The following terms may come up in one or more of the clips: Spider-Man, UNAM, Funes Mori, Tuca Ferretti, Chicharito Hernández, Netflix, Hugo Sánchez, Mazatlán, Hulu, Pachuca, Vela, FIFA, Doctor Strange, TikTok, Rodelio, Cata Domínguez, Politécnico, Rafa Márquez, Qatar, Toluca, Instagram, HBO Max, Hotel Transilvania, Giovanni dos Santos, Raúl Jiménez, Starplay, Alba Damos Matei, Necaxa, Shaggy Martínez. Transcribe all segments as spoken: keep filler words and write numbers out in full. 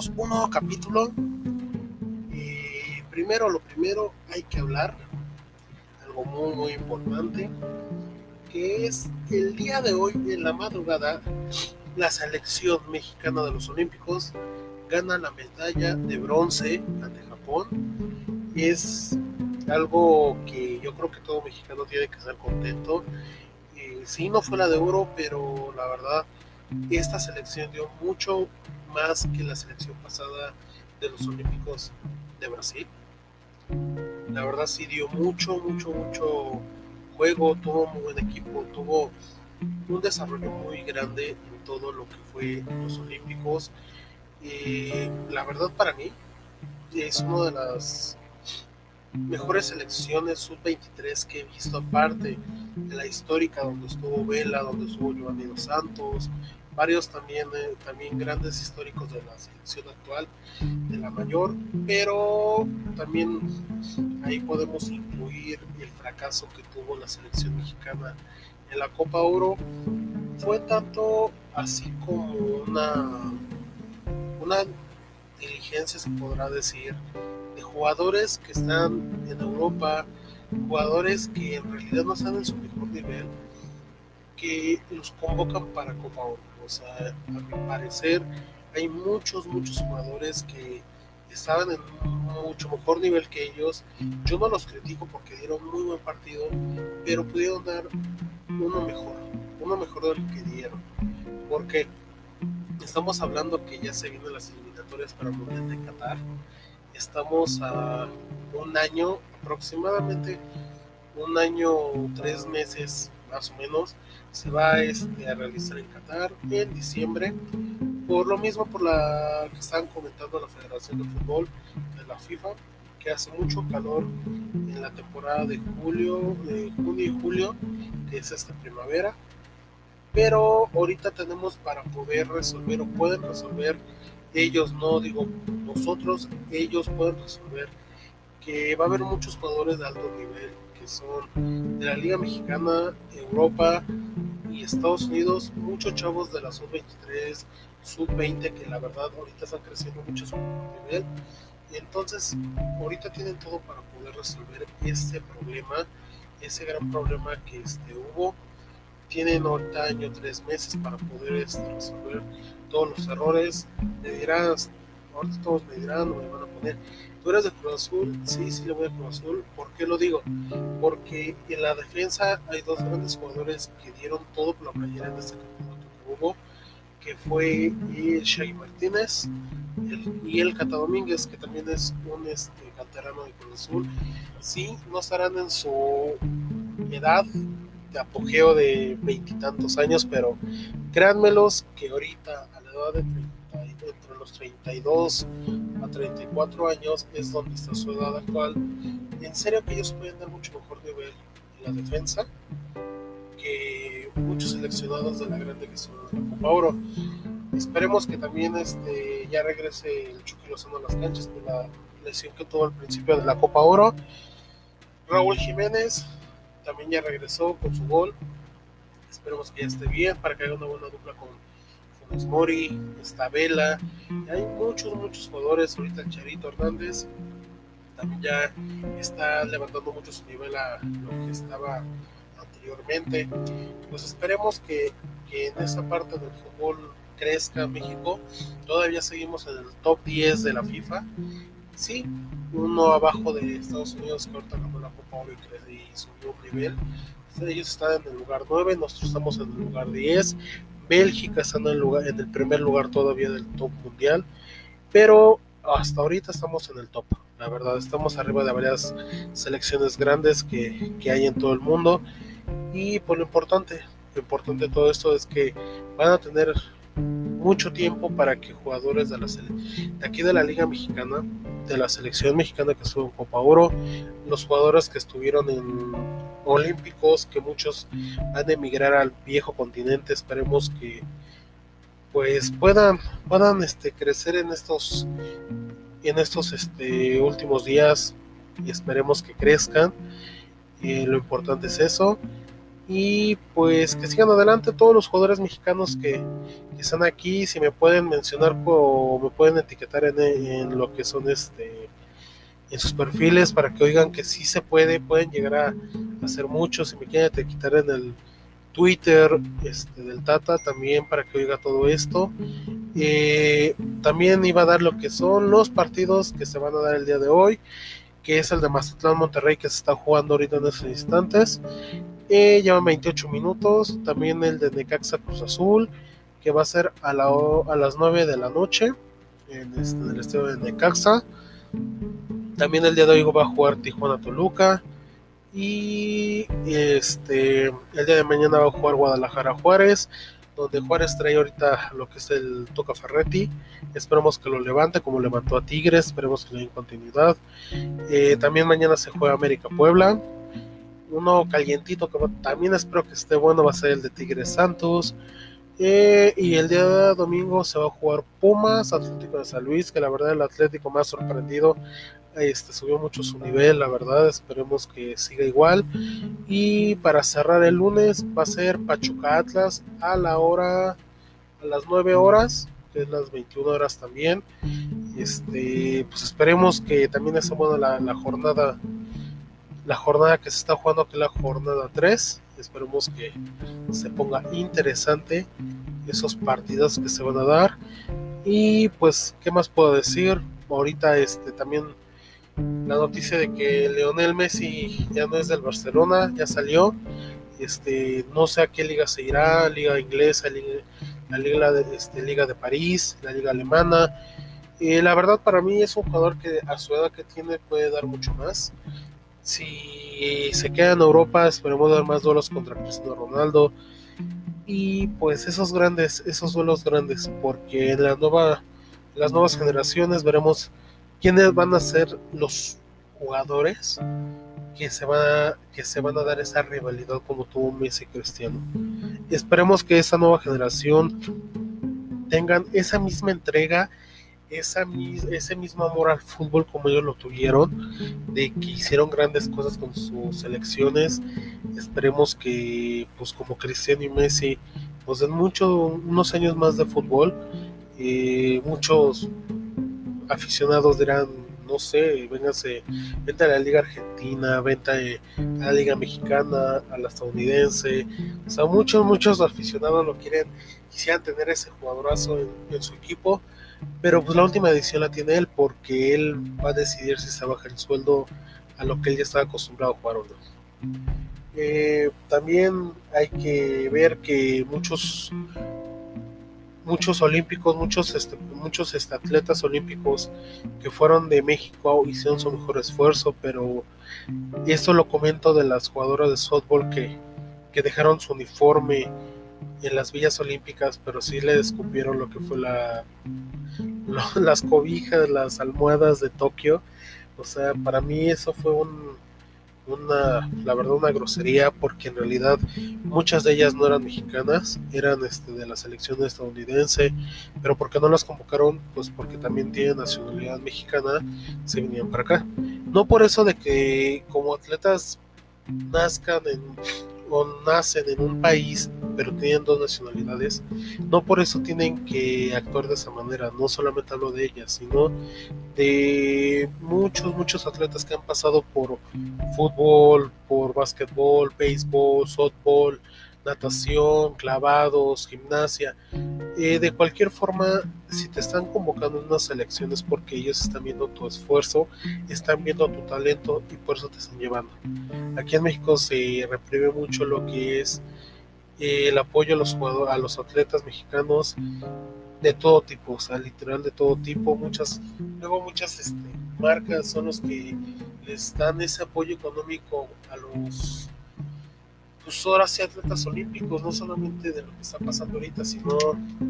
tenemos un nuevo capítulo. Eh, primero, lo primero, hay que hablar algo muy, muy importante, que es el día de hoy, en la madrugada, la selección mexicana de los Olímpicos gana la medalla de bronce ante Japón. Es algo que yo creo que todo mexicano tiene que estar contento. Eh, sí, no fue la de oro, pero la verdad, esta selección dio mucho más que la selección pasada de los Olímpicos de Brasil. La verdad sí dio mucho, mucho, mucho juego, tuvo un buen equipo, tuvo un desarrollo muy grande en todo lo que fue los Olímpicos. Eh, la verdad para mí es una de las mejores selecciones sub veintitrés que he visto, aparte de la histórica donde estuvo Vela, donde estuvo Giovanni dos Santos, varios también, eh, también grandes históricos de la selección actual, de la mayor, pero también ahí podemos incluir el fracaso que tuvo la selección mexicana en la Copa Oro. Fue tanto así como una, una diligencia, se podrá decir, de jugadores que están en Europa, jugadores que en realidad no están en su mejor nivel, que los convocan para Copa Oro. O sea, a mi parecer hay muchos, muchos jugadores que estaban en mucho mejor nivel que ellos. Yo no los critico porque dieron muy buen partido, pero pudieron dar uno mejor, uno mejor de lo que dieron, porque estamos hablando que ya se vienen las eliminatorias para el Mundial de Qatar. Estamos a un año, aproximadamente un año o tres meses más o menos, se va este, a realizar en Qatar en diciembre, por lo mismo por la que están comentando la Federación de Fútbol de la FIFA, que hace mucho calor en la temporada de julio, de junio y julio, que es esta primavera, pero ahorita tenemos para poder resolver, o pueden resolver ellos, no digo nosotros, ellos pueden resolver que va a haber muchos jugadores de alto nivel que son de la Liga Mexicana, Europa y Estados Unidos, muchos chavos de la sub veintitrés, sub veinte, que la verdad ahorita están creciendo mucho su nivel. Entonces ahorita tienen todo para poder resolver este problema, ese gran problema que este hubo. Tienen ahorita año, tres meses para poder este, resolver todos los errores. Me dirás, ahorita todos me dirán, me van a poner, ¿tú eres de Cruz Azul? Sí, sí le voy a Cruz Azul. ¿Por qué lo digo? Porque en la defensa hay dos grandes jugadores que dieron todo por la playera en este campeonato que hubo, que fue el Shaggy Martínez el, y el Cata Domínguez, que también es un este, canterano de Cruz Azul. Sí, no estarán en su edad de apogeo de veintitantos años, pero créanmelos que ahorita a la edad de treinta, entre los treinta y dos a treinta y cuatro años es donde está su edad actual. En serio que ellos pueden dar mucho mejor nivel en la defensa que muchos seleccionados de la grande que son de la Copa Oro. Esperemos que también este, ya regrese el Chucky Lozano a las canchas de la lesión que tuvo al principio de la Copa Oro. Raúl Jiménez también ya regresó con su gol, esperemos que ya esté bien para que haga una buena dupla con Funes Mori, esta Vela, y hay muchos muchos jugadores. Ahorita el Chicharito Hernández también ya está levantando mucho su nivel a lo que estaba anteriormente. Pues esperemos que, que en esa parte del fútbol crezca México. Todavía seguimos en el top diez de la FIFA, sí, uno abajo de Estados Unidos, que ahorita ganó la Copa Oro y subió un nivel. Ellos están en el lugar nueve, nosotros estamos en el lugar diez. Bélgica está en el, lugar, en el primer lugar todavía del top mundial, pero hasta ahorita estamos en el top. La verdad, estamos arriba de varias selecciones grandes que, que hay en todo el mundo. Y por lo importante, lo importante de todo esto es que van a tener mucho tiempo para que jugadores de, la sele- de aquí de la Liga Mexicana, de la selección mexicana que estuvo en Copa Oro, los jugadores que estuvieron en Olímpicos, que muchos han de emigrar al viejo continente, esperemos que pues puedan, puedan este, crecer en estos, en estos este, últimos días, y esperemos que crezcan. Eh, lo importante es eso. Y pues que sigan adelante todos los jugadores mexicanos que, que están aquí. Si me pueden mencionar o me pueden etiquetar en, en lo que son este en sus perfiles, para que oigan que sí se puede, pueden llegar a hacer mucho. Si me quieren etiquetar en el Twitter este, del Tata también, para que oiga todo esto. Eh, también iba a dar lo que son los partidos que se van a dar el día de hoy, que es el de Mazatlán Monterrey, que se está jugando ahorita en estos instantes. Eh, llevan veintiocho minutos. También el de Necaxa Cruz Azul, que va a ser a, la, a las nueve de la noche en, este, en el estadio de Necaxa. También el día de hoy va a jugar Tijuana Toluca, y este el día de mañana va a jugar Guadalajara Juárez, donde Juárez trae ahorita lo que es el Tuca Ferretti. Esperemos que lo levante como levantó a Tigres, esperemos que le den continuidad. Eh, también mañana se juega América Puebla, uno calientito que va, también espero que esté bueno, va a ser el de Tigres Santos. Eh, y el día de domingo se va a jugar Pumas Atlético de San Luis, que la verdad el Atlético me ha sorprendido. Este, subió mucho su nivel, la verdad, esperemos que siga igual. Y para cerrar el lunes va a ser Pachuca Atlas a la hora, a las nueve horas, que es las veintiuna horas también. Este, pues esperemos que también sea buena la, la jornada, la jornada que se está jugando, que es la jornada tres. Esperemos que se ponga interesante esos partidos que se van a dar. Y pues, ¿qué más puedo decir? Ahorita este también la noticia de que Leonel Messi ya no es del Barcelona, ya salió. Este, no sé a qué liga se irá, liga inglesa, liga, la liga de, este, liga de París, la liga alemana. Eh, la verdad para mí es un jugador que a su edad que tiene puede dar mucho más. Si se queda en Europa, esperemos dar más duelos contra Cristiano Ronaldo. Y pues esos grandes, esos duelos grandes, porque en la nueva, las nuevas generaciones veremos quiénes van a ser los jugadores que se, va, que se van a dar esa rivalidad como tuvo Messi y Cristiano. Esperemos que esa nueva generación tengan esa misma entrega, esa, ese mismo amor al fútbol como ellos lo tuvieron, de que hicieron grandes cosas con sus selecciones. Esperemos que, pues como Cristiano y Messi, nos den mucho, unos años más de fútbol. Eh, muchos aficionados dirán, no sé, vénganse, vente a la liga argentina, vente a la liga mexicana, a la estadounidense. O sea, muchos, muchos aficionados lo quieren, quisieran tener ese jugadorazo en, en su equipo, pero pues la última decisión la tiene él, porque él va a decidir si se baja el sueldo a lo que él ya estaba acostumbrado a jugar o no. Eh, también hay que ver que muchos muchos olímpicos, muchos este, muchos este, atletas olímpicos que fueron de México hicieron su mejor esfuerzo, pero esto lo comento de las jugadoras de softball que, que dejaron su uniforme en las villas olímpicas, pero sí le descubrieron lo que fue la lo, las cobijas, las almohadas de Tokio. O sea, para mí eso fue un una la verdad una grosería, porque en realidad muchas de ellas no eran mexicanas, eran este, de la selección estadounidense, pero ¿por qué no las convocaron? Pues porque también tienen nacionalidad mexicana, se vinieron para acá. No por eso de que como atletas nazcan en, o nacen en un país pero tienen dos nacionalidades, no por eso tienen que actuar de esa manera. No solamente hablo de ellas, sino de muchos, muchos atletas que han pasado por fútbol, por básquetbol, béisbol, softball, natación, clavados, gimnasia. Eh, de cualquier forma, si te están convocando en unas selecciones, porque ellos están viendo tu esfuerzo, están viendo tu talento y por eso te están llevando. Aquí en México se reprime mucho lo que es eh, el apoyo a los jugadores, a los atletas mexicanos de todo tipo, o sea, literal de todo tipo. Muchas, luego muchas este, marcas son los que les dan ese apoyo económico a los pues ahora sí atletas olímpicos, no solamente de lo que está pasando ahorita, sino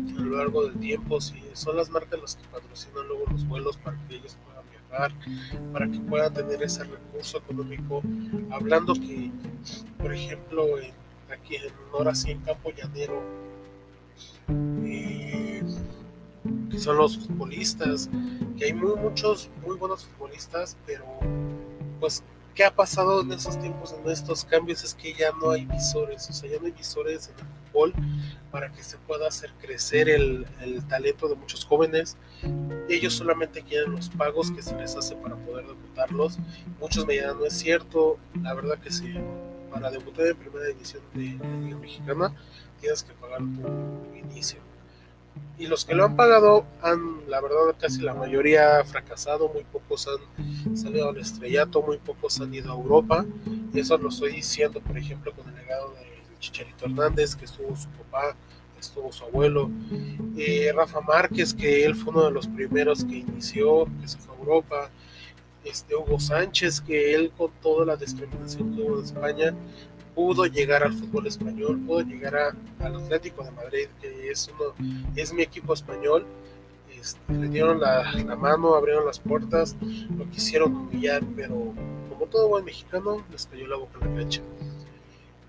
a lo largo del tiempo. Si son las marcas las que patrocinan luego los vuelos para que ellos puedan viajar, para que puedan tener ese recurso económico. Hablando que, por ejemplo, en, aquí en ahora sí en Campo Llanero, eh, que son los futbolistas, que hay muy, muchos muy buenos futbolistas, pero pues que ha pasado en estos tiempos, en estos cambios, es que ya no hay visores, o sea, ya no hay visores en el fútbol para que se pueda hacer crecer el, el talento de muchos jóvenes. Ellos solamente quieren los pagos que se les hace para poder debutarlos. Muchos me dirán, no es cierto, la verdad que sí, para debutar en primera división de la Liga Mexicana tienes que pagar tu inicio. Y los que lo han pagado han, la verdad, casi la mayoría ha fracasado, muy pocos han salido al estrellato, muy pocos han ido a Europa. Y eso lo estoy diciendo, por ejemplo, con el legado de Chicharito Hernández, que estuvo su papá, estuvo su abuelo. Eh, Rafa Márquez, que él fue uno de los primeros que inició, que se fue a Europa. Este, Hugo Sánchez, que él, con toda la discriminación que hubo en España, pudo llegar al fútbol español, pudo llegar a, al Atlético de Madrid, que es uno, es mi equipo español. Este, le dieron la, la mano, abrieron las puertas, lo quisieron humillar, pero como todo buen mexicano, les cayó la boca en la cancha.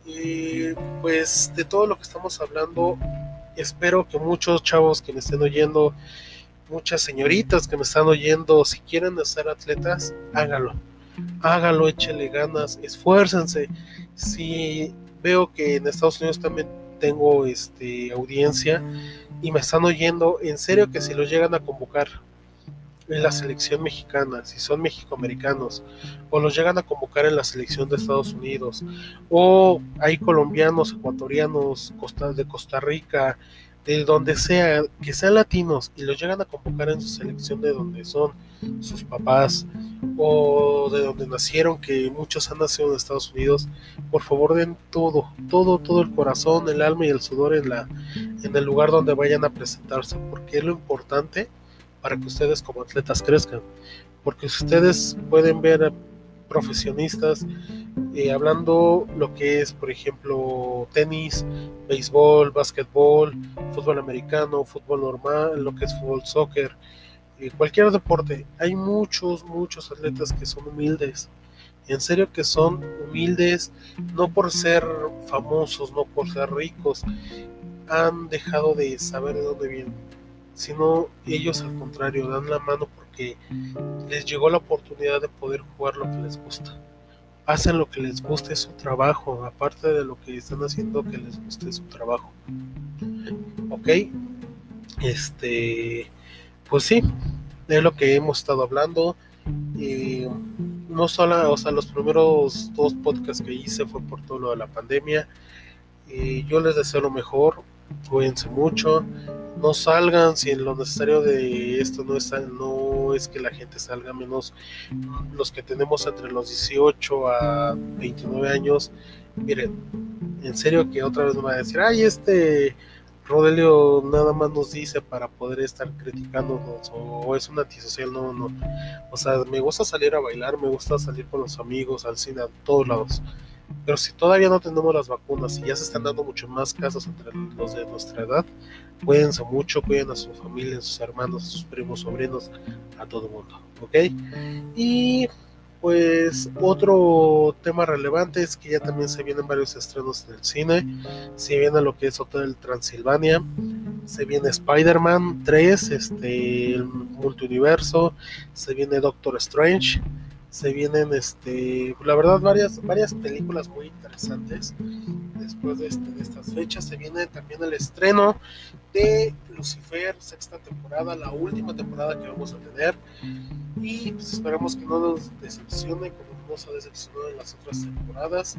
Y pues de todo lo que estamos hablando, espero que muchos chavos que me estén oyendo, muchas señoritas que me están oyendo, si quieren ser atletas, háganlo. Háganlo, échenle ganas, esfuércense. Si veo que en Estados Unidos también tengo este, audiencia y me están oyendo, en serio que si los llegan a convocar en la selección mexicana, si son mexicoamericanos, o los llegan a convocar en la selección de Estados Unidos, o hay colombianos, ecuatorianos, costa, de Costa Rica, de donde sea, que sean latinos, y los llegan a convocar en su selección de donde son sus papás o de donde nacieron, que muchos han nacido en Estados Unidos, por favor den todo, todo, todo el corazón, el alma y el sudor en la, en el lugar donde vayan a presentarse, porque es lo importante para que ustedes como atletas crezcan, porque ustedes pueden ver profesionistas eh, hablando lo que es, por ejemplo, tenis, béisbol, básquetbol, fútbol americano, fútbol normal, lo que es fútbol, soccer, eh, cualquier deporte. Hay muchos, muchos atletas que son humildes, en serio que son humildes, no por ser famosos, no por ser ricos, han dejado de saber de dónde vienen, sino ellos al contrario, dan la mano porque les llegó la oportunidad de poder jugar lo que les gusta. Hacen lo que les guste, es su trabajo, aparte de lo que están haciendo que les guste su trabajo. Ok, este, pues sí, es lo que hemos estado hablando. Eh, no solo, o sea, los primeros dos podcasts que hice fue por todo lo de la pandemia. Eh, yo les deseo lo mejor, cuídense mucho, no salgan, si en lo necesario de esto no es, no es que la gente salga, menos los que tenemos entre los dieciocho a veintinueve años. Miren, en serio que otra vez me va a decir, ay, este Rodelio nada más nos dice para poder estar criticándonos, o es un antisocial. No, no, o sea, me gusta salir a bailar, me gusta salir con los amigos, al cine, a todos lados. Pero si todavía no tenemos las vacunas y ya se están dando mucho más casos entre los de nuestra edad, cuídense mucho, cuiden a su familia, a sus hermanos, a sus primos, sobrinos, a todo el mundo, ¿ok? Y pues otro tema relevante es que ya también se vienen varios estrenos en el cine. Se viene lo que es Hotel Transilvania, se viene Spider-Man tres, este, el multiuniverso, se viene Doctor Strange, se vienen, este, la verdad, varias varias películas muy interesantes. Después de, este, de estas fechas se viene también el estreno de Lucifer, sexta temporada, la última temporada que vamos a tener, y pues esperamos que no nos decepcione como nos ha decepcionado en las otras temporadas.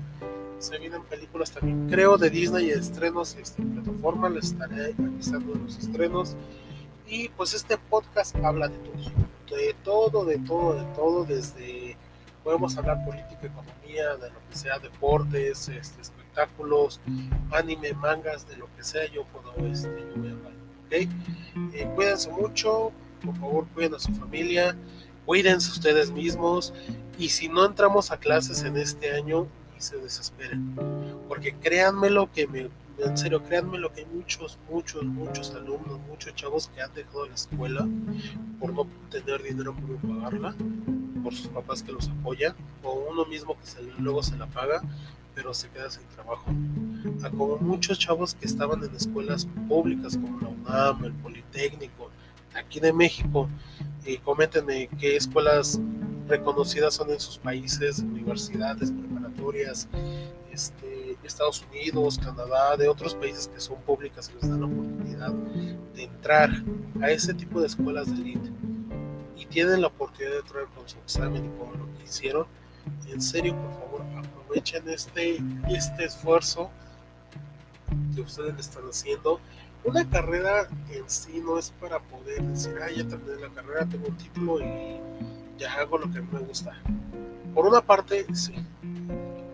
Se vienen películas también, creo, de Disney, y estrenos este, en plataforma. Les estaré avisando de los estrenos. Y pues este podcast habla de todo, de todo, de todo, de todo, desde, podemos hablar política, economía, de lo que sea, deportes, este, espectáculos, anime, mangas, de lo que sea, yo puedo, este, yo voy a hablar, ¿ok? Eh, cuídense mucho, por favor, cuiden a su familia, cuídense ustedes mismos, y si no entramos a clases en este año, ni se desesperen, porque créanmelo que me... En serio, créanme lo que hay muchos, muchos, muchos alumnos, muchos chavos que han dejado la escuela por no tener dinero para pagarla, por sus papás que los apoyan, o uno mismo que se, luego se la paga, pero se queda sin trabajo. A como muchos chavos que estaban en escuelas públicas como la UNAM, el Politécnico, aquí de México, eh, coméntenme qué escuelas reconocidas son en sus países, universidades, preparatorias, este, Estados Unidos, Canadá, de otros países que son públicas, que les dan la oportunidad de entrar a ese tipo de escuelas de élite y tienen la oportunidad de entrar con su examen y con lo que hicieron. En serio, por favor, aprovechen este, este esfuerzo que ustedes están haciendo. Una carrera en sí no es para poder decir, ah, ya terminé la carrera, tengo un título y ya hago lo que a mí me gusta. Por una parte, sí.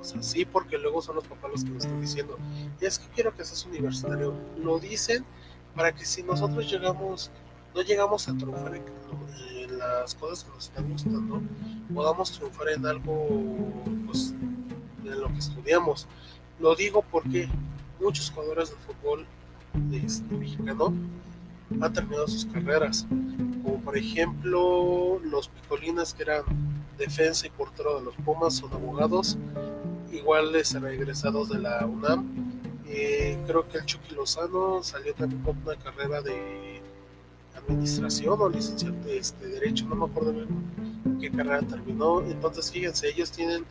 O sea, sí, porque luego son los papás los que me están diciendo, es que quiero que seas universitario. Lo dicen para que si nosotros llegamos, no llegamos a triunfar en, en las cosas que nos están gustando, podamos triunfar en algo, pues, de lo que estudiamos. Lo digo porque muchos jugadores de fútbol este, mexicano han terminado sus carreras, como por ejemplo los Picolines, que eran defensa y portero de los Pumas, son abogados, iguales regresados de la UNAM. Eh, creo que el Chucky Lozano salió también con una carrera de administración o licenciado de este, derecho, no me acuerdo bien qué carrera terminó. Entonces fíjense, ellos tienen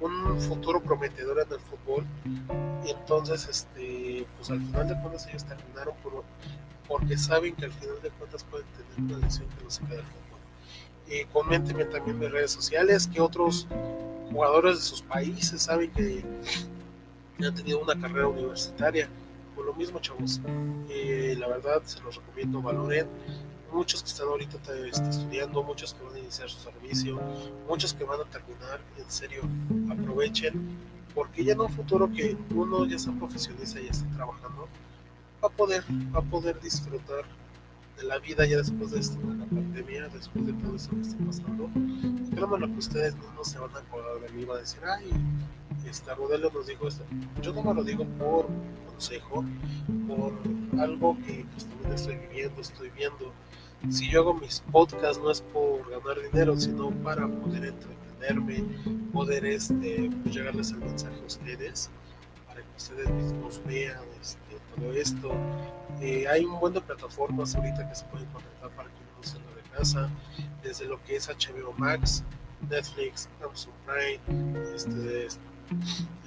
un futuro prometedor en el fútbol, y entonces este, pues al final de cuentas ellos terminaron por, porque saben que al final de cuentas pueden tener una lesión que no se queda del fútbol. Eh, coméntenme también en mis redes sociales que otros jugadores de sus países saben que han tenido una carrera universitaria. Por lo mismo, chavos, eh, la verdad se los recomiendo, valoren. Muchos que están ahorita estudiando, muchos que van a iniciar su servicio, muchos que van a terminar, en serio, aprovechen, porque ya en un futuro que uno ya sea profesionista y esté trabajando, va a poder, va a poder disfrutar de la vida ya después de esto, de la pandemia, después de todo eso que está pasando. Y créanme que ustedes mismos se van a acordar de mí, van a decir, ay, esta Rodelo nos dijo esto. Yo no me lo digo por consejo, por algo que pues, también estoy viviendo, estoy viendo. Si yo hago mis podcasts no es por ganar dinero, sino para poder entretenerme, poder este, pues, llegarles el mensaje a ustedes, para que ustedes mismos vean este, todo esto. Eh, hay un buen de plataformas ahorita que se pueden conectar para que uno salga de casa, desde lo que es H B O Max, Netflix, Amazon Prime, este,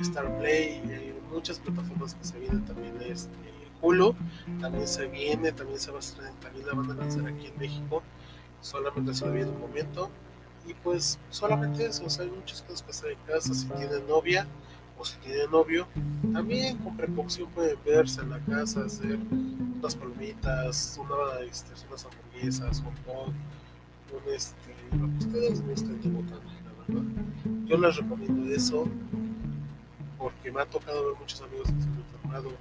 Starplay, eh, muchas plataformas que se vienen también, este, Hulu también se viene, también se va a estrenar, también la van a lanzar aquí en México, solamente se viene un momento. Y pues solamente eso, o sea, hay muchas cosas que hacer en casa. Si tienen novia o si tienen novio, también con precaución pueden verse en la casa, hacer unas palomitas, una, este, unas hamburguesas, hot dog, un este, lo que ustedes gusten de botana, la verdad. Yo les recomiendo eso, porque me ha tocado ver muchos amigos que se han enfermado,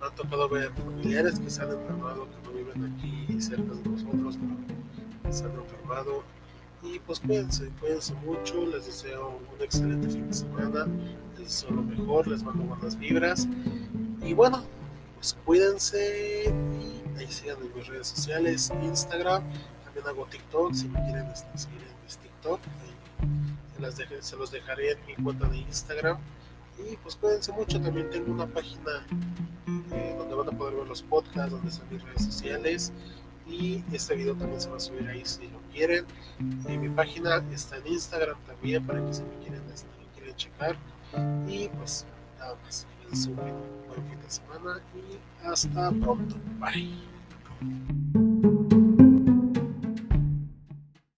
me ha tocado ver familiares que se han enfermado, que no viven aquí cerca de nosotros, pero se han enfermado. Y pues cuídense, cuídense mucho, les deseo un excelente fin de semana, les deseo lo mejor, les mando buenas vibras. Y bueno, pues cuídense y ahí sigan en mis redes sociales, Instagram, también hago TikTok, si me quieren seguir en mis TikTok, se, las deje, se los dejaré en mi cuenta de Instagram. Y pues cuídense mucho, también tengo una página eh, donde van a poder ver los podcasts, donde están mis redes sociales, y este video también se va a subir ahí si lo quieren. Eh, mi página está en Instagram también, para que si me quieren, este, me quieren checar. Y pues nada más, les deseo un buen fin de semana y hasta pronto, bye.